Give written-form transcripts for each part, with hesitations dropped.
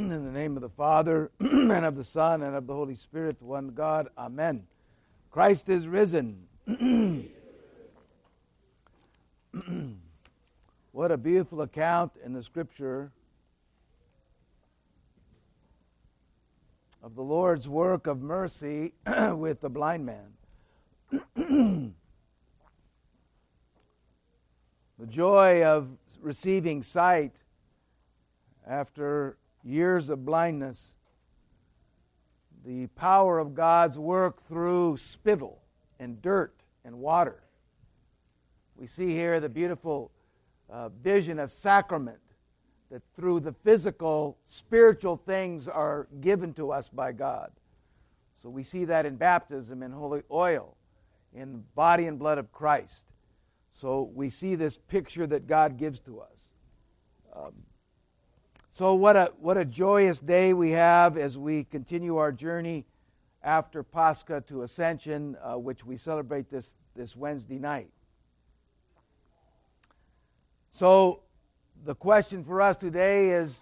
In the name of the Father, and of the Son, and of the Holy Spirit, one God. Amen. Christ is risen. What a beautiful account in the Scripture of the Lord's work of mercy with the blind man. The joy of receiving sight after years of blindness. The power of God's work through spittle and dirt and water. We see here the beautiful vision of sacrament, that through the physical, spiritual things are given to us by God. So we see that in baptism, in holy oil, in the body and blood of Christ. So we see this picture that God gives to us. So what a joyous day we have as we continue our journey after Pascha to Ascension, which we celebrate this Wednesday night. So the question for us today is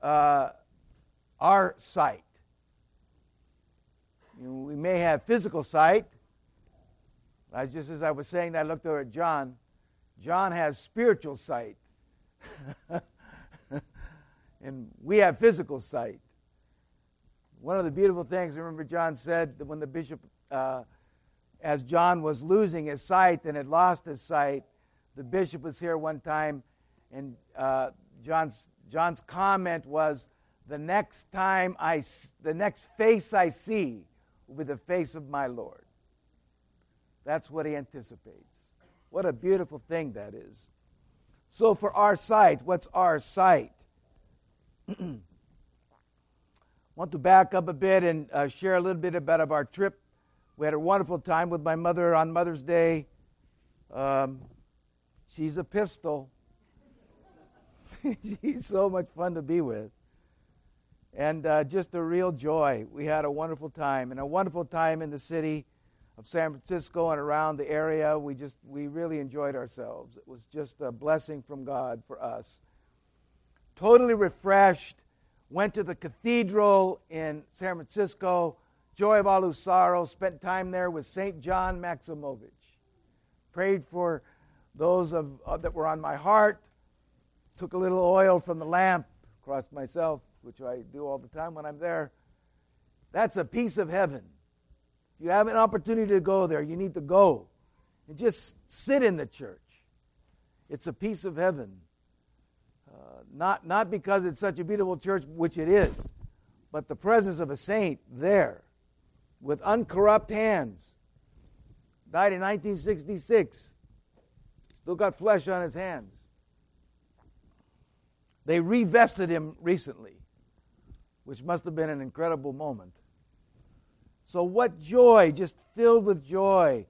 our sight. You know, we may have physical sight. Just as I was saying, I looked over at John. John has spiritual sight. And we have physical sight. One of the beautiful things, remember John said that when the bishop, as John was losing his sight and had lost his sight, the bishop was here one time, and John's comment was, the next face I see will be the face of my Lord. That's what he anticipates. What a beautiful thing that is. So for our sight, what's our sight? I want to back up a bit and share a little bit about our trip. We had a wonderful time with my mother on Mother's Day. She's a pistol. She's so much fun to be with. And just a real joy. We had a wonderful time. And a wonderful time in the city of San Francisco and around the area. We really enjoyed ourselves. It was just a blessing from God for us. Totally refreshed, went to the cathedral in San Francisco, Joy of All Who Sorrow, spent time there with St. John Maximovich. Prayed for those that were on my heart, took a little oil from the lamp, crossed myself, which I do all the time when I'm there. That's a piece of heaven. If you have an opportunity to go there, you need to go and just sit in the church. It's a piece of heaven. Not because it's such a beautiful church, which it is, but the presence of a saint there with uncorrupt hands. Died in 1966. Still got flesh on his hands. They revested him recently, which must have been an incredible moment. So what joy, just filled with joy.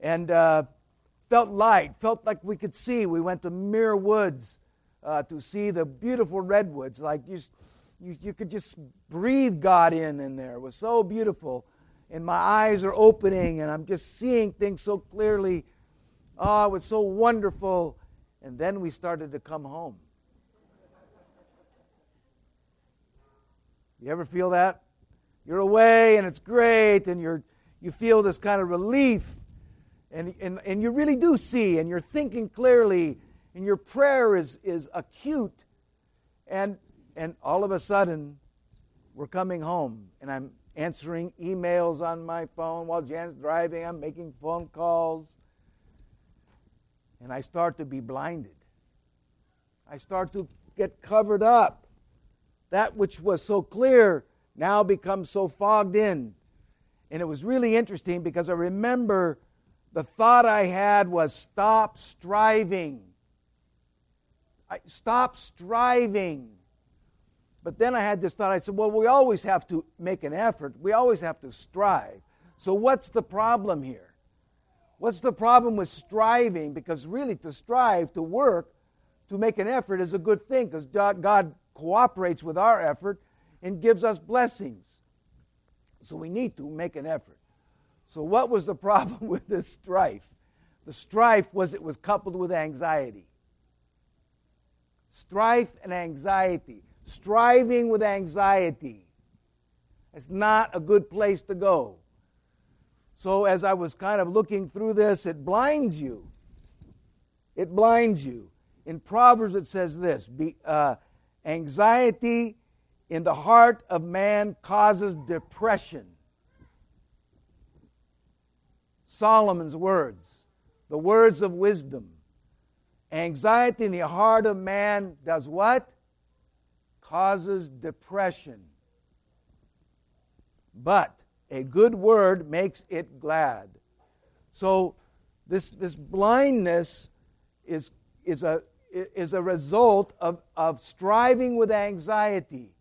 And felt light, felt like we could see. We went to Mirror Woods. To see the beautiful redwoods, like you could just breathe God in there. It was so beautiful, and my eyes are opening, and I'm just seeing things so clearly. Oh, it was so wonderful, and then we started to come home. You ever feel that? You're away, and it's great, and you feel this kind of relief, and you really do see, and you're thinking clearly. And your prayer is acute, and all of a sudden, we're coming home, and I'm answering emails on my phone while Jan's driving. I'm making phone calls, and I start to be blinded. I start to get covered up. That which was so clear now becomes so fogged in, and it was really interesting because I remember the thought I had was, stop striving. I stopped striving. But then I had this thought. I said, well, we always have to make an effort. We always have to strive. So what's the problem here? What's the problem with striving? Because really to strive, to work, to make an effort is a good thing because God cooperates with our effort and gives us blessings. So we need to make an effort. So what was the problem with this strife? The strife was it was coupled with anxiety. Strife and anxiety. striving with anxiety. It's not a good place to go. So as I was kind of looking through this, it blinds you. It blinds you. In Proverbs it says this, anxiety in the heart of man causes depression. Solomon's words, the words of wisdom. Anxiety in the heart of man does what? Causes depression. But a good word makes it glad. So this blindness is a result of striving with anxiety.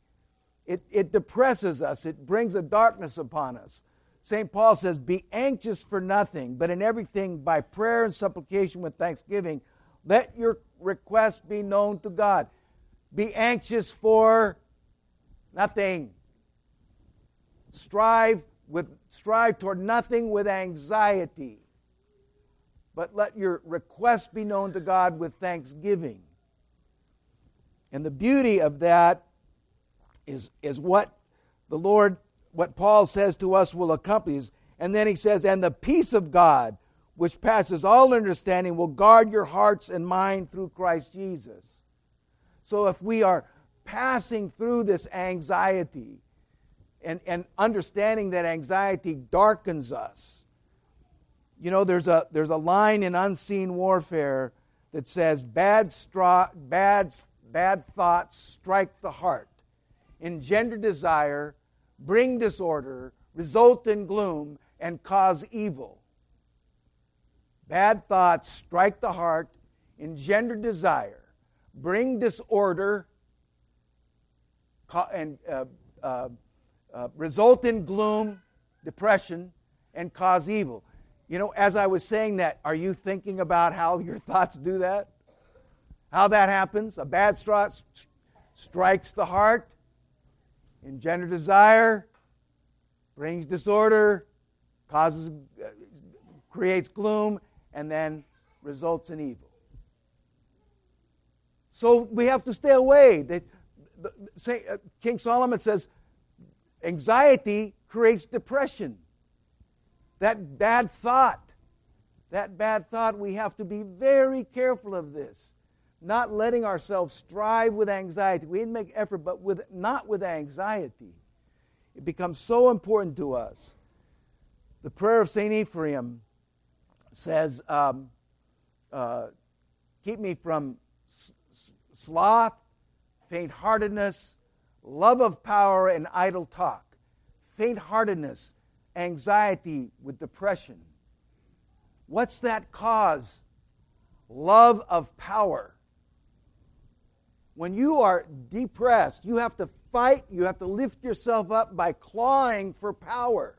It depresses us. It brings a darkness upon us. St. Paul says, be anxious for nothing, but in everything by prayer and supplication with thanksgiving, let your requests be known to God. Be anxious for nothing. Strive toward nothing with anxiety, but let your requests be known to God with thanksgiving. And the beauty of that is what the Lord, what Paul says to us will accompany us. And then he says, and the peace of God, which passes all understanding, will guard your hearts and mind through Christ Jesus. So if we are passing through this anxiety, and understanding that anxiety darkens us. You know, there's a line in Unseen Warfare that says, bad thoughts strike the heart, engender desire, bring disorder, result in gloom, and cause evil. Bad thoughts strike the heart, engender desire, bring disorder, result in gloom, depression, and cause evil. You know, as I was saying that, are you thinking about how your thoughts do that? How that happens? A bad thought strikes the heart, engenders desire, brings disorder, creates gloom, and then results in evil. So we have to stay away. King Solomon says, anxiety creates depression. That bad thought, we have to be very careful of this. Not letting ourselves strive with anxiety. We didn't make effort, but not with anxiety. It becomes so important to us. The prayer of St. Ephraim says, keep me from sloth, faint-heartedness, love of power and idle talk, faint-heartedness, anxiety with depression. What's that cause? Love of power. When you are depressed, you have to fight, you have to lift yourself up by clawing for power.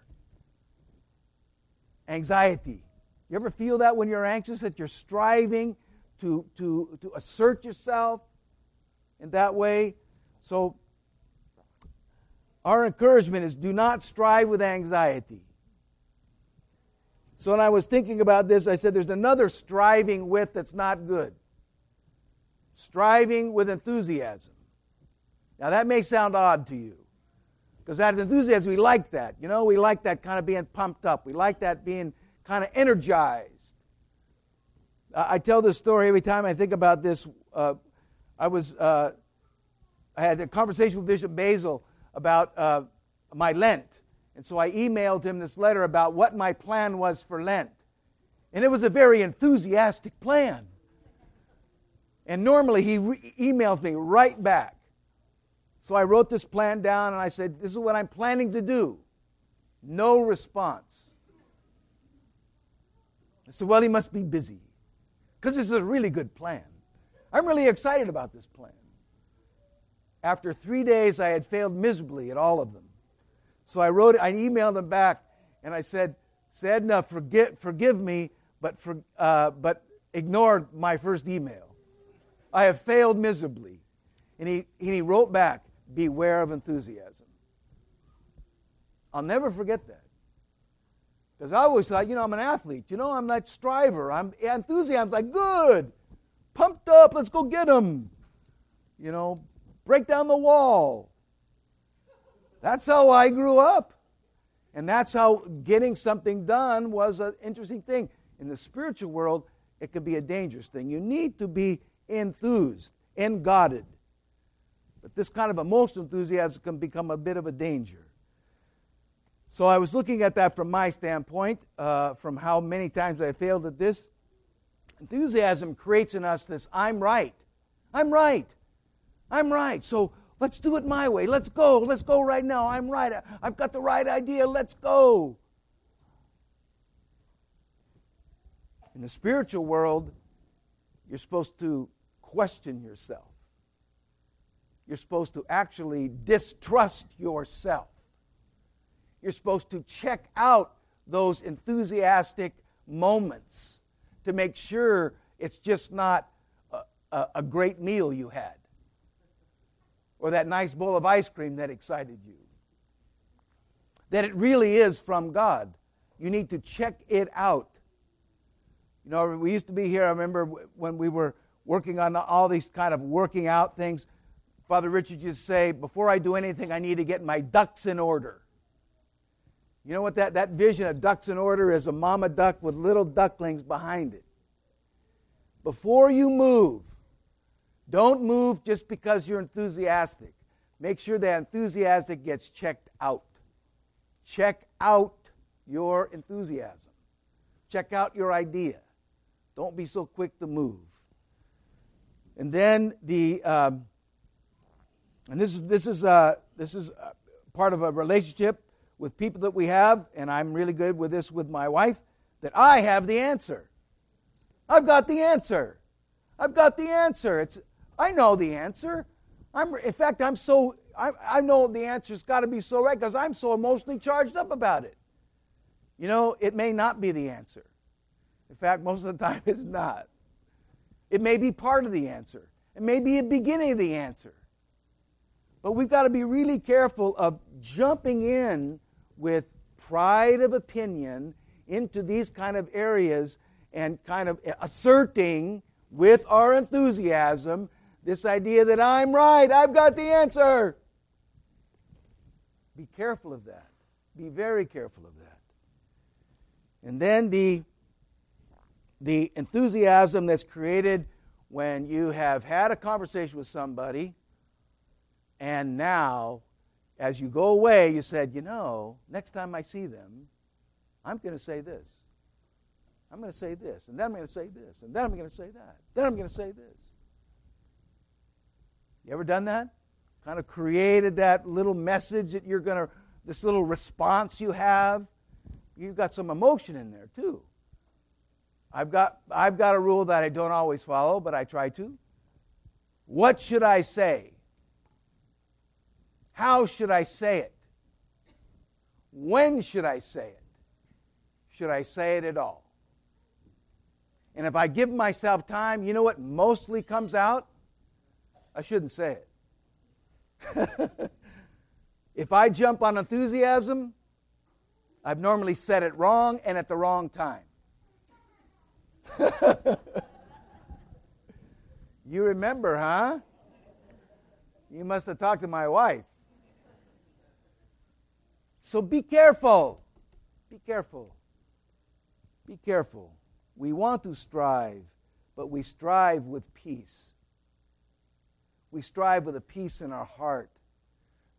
Anxiety. You ever feel that when you're anxious, that you're striving to assert yourself in that way? So our encouragement is, do not strive with anxiety. So when I was thinking about this, I said there's another striving with that's not good. Striving with enthusiasm. Now that may sound odd to you, because that enthusiasm, we like that. You know, we like that kind of being pumped up. We like that being kind of energized. I tell this story every time I think about this. I had a conversation with Bishop Basil about my Lent. And so I emailed him this letter about what my plan was for Lent. And it was a very enthusiastic plan. And normally he emails me right back. So I wrote this plan down and I said, this is what I'm planning to do. No response. I said, well, he must be busy, because this is a really good plan. I'm really excited about this plan. After 3 days, I had failed miserably at all of them. So I emailed them back, and I said, "Sadna, forgive me, but ignored my first email. I have failed miserably." And he wrote back, "Beware of enthusiasm." I'll never forget that, because I always thought, you know, I'm an athlete. You know, I'm that striver. I'm enthusiastic. Like, good, pumped up. Let's go get them. You know. Break down the wall. That's how I grew up. And that's how getting something done was an interesting thing. In the spiritual world, it could be a dangerous thing. You need to be enthused, engodded. But this kind of emotional enthusiasm can become a bit of a danger. So I was looking at that from my standpoint, from how many times I failed at this. Enthusiasm creates in us this, I'm right. I'm right. I'm right. So let's do it my way. Let's go. Let's go right now. I'm right. I've got the right idea. Let's go. In the spiritual world, you're supposed to question yourself. You're supposed to actually distrust yourself. You're supposed to check out those enthusiastic moments to make sure it's just not a great meal you had, or that nice bowl of ice cream that excited you, that it really is from God. You need to check it out. You know, we used to be here, I remember when we were working on all these kind of working out things, Father Richard used to say, before I do anything, I need to get my ducks in order. You know what that vision of ducks in order is? A mama duck with little ducklings behind it. Before you move, don't move just because you're enthusiastic. Make sure that enthusiasm gets checked out. Check out your enthusiasm. Check out your idea. Don't be so quick to move. And then this is part of a relationship with people that we have, and I'm really good with this with my wife, that I have the answer. I've got the answer. I've got the answer. I know the answer. I know the answer's got to be so right because I'm so emotionally charged up about it. You know, it may not be the answer. In fact, most of the time it's not. It may be part of the answer. It may be a beginning of the answer. But we've got to be really careful of jumping in with pride of opinion into these kind of areas and kind of asserting with our enthusiasm this idea that I'm right, I've got the answer. Be careful of that. Be very careful of that. And then the enthusiasm that's created when you have had a conversation with somebody and now, as you go away, you said, you know, next time I see them, I'm going to say this. I'm going to say this, and then I'm going to say this, and then I'm going to say that. Then I'm going to say this. You ever done that? Kind of created that little message that you're going to, this little response you have. You've got some emotion in there too. I've got a rule that I don't always follow, but I try to. What should I say? How should I say it? When should I say it? Should I say it at all? And if I give myself time, you know what mostly comes out? I shouldn't say it. If I jump on enthusiasm, I've normally said it wrong and at the wrong time. You remember, huh? You must have talked to my wife. So be careful. Be careful. Be careful. We want to strive, but we strive with peace. We strive with a peace in our heart,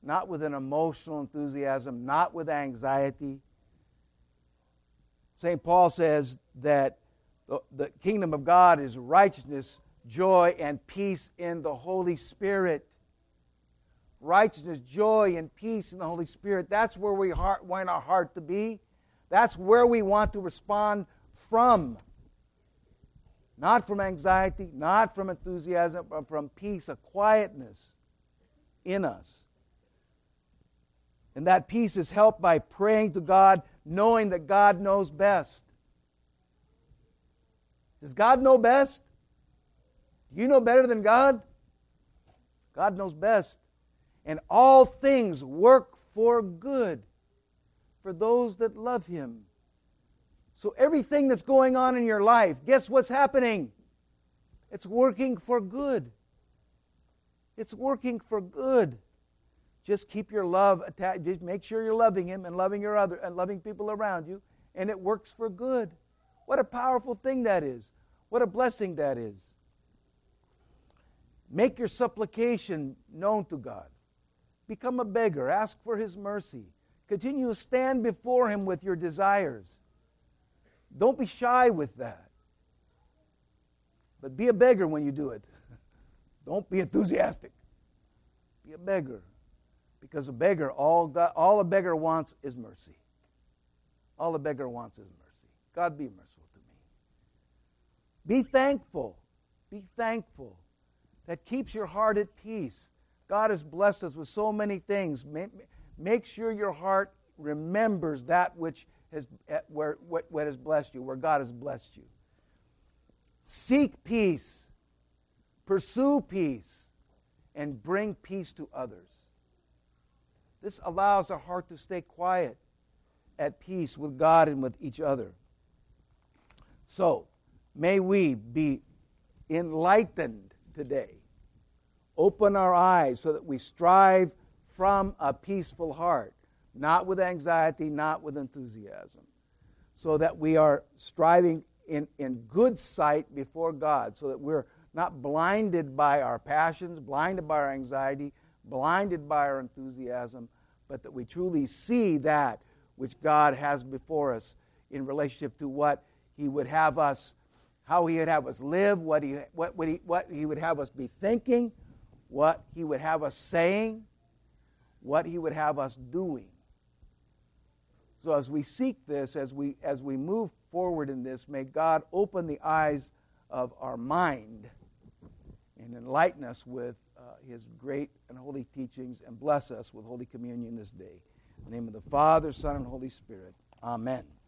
not with an emotional enthusiasm, not with anxiety. St. Paul says that the kingdom of God is righteousness, joy, and peace in the Holy Spirit. Righteousness, joy, and peace in the Holy Spirit. That's where we want our heart to be. That's where we want to respond from. Not from anxiety, not from enthusiasm, but from peace, a quietness in us. And that peace is helped by praying to God, knowing that God knows best. Does God know best? Do you know better than God? God knows best. And all things work for good for those that love Him. So everything that's going on in your life, guess what's happening? It's working for good. It's working for good. Just keep your love attached. Just make sure you're loving Him and loving your other and loving people around you, and it works for good. What a powerful thing that is. What a blessing that is. Make your supplication known to God. Become a beggar. Ask for His mercy. Continue to stand before Him with your desires. Don't be shy with that. But be a beggar when you do it. Don't be enthusiastic. Be a beggar. Because a beggar, all a beggar wants is mercy. All a beggar wants is mercy. God, be merciful to me. Be thankful. Be thankful. That keeps your heart at peace. God has blessed us with so many things. Make sure your heart remembers that which has, what has blessed you, where God has blessed you. Seek peace. Pursue peace. And bring peace to others. This allows our heart to stay quiet, at peace with God and with each other. So, may we be enlightened today. Open our eyes so that we strive from a peaceful heart, not with anxiety, not with enthusiasm, so that we are striving in good sight before God, so that we're not blinded by our passions, blinded by our anxiety, blinded by our enthusiasm, but that we truly see that which God has before us in relationship to what He would have us, how He would have us live, what He would have us be thinking, what He would have us saying, what He would have us doing. So as we seek this, as we move forward in this, may God open the eyes of our mind and enlighten us with His great and holy teachings, and bless us with Holy Communion this day. In the name of the Father, Son, and Holy Spirit. Amen.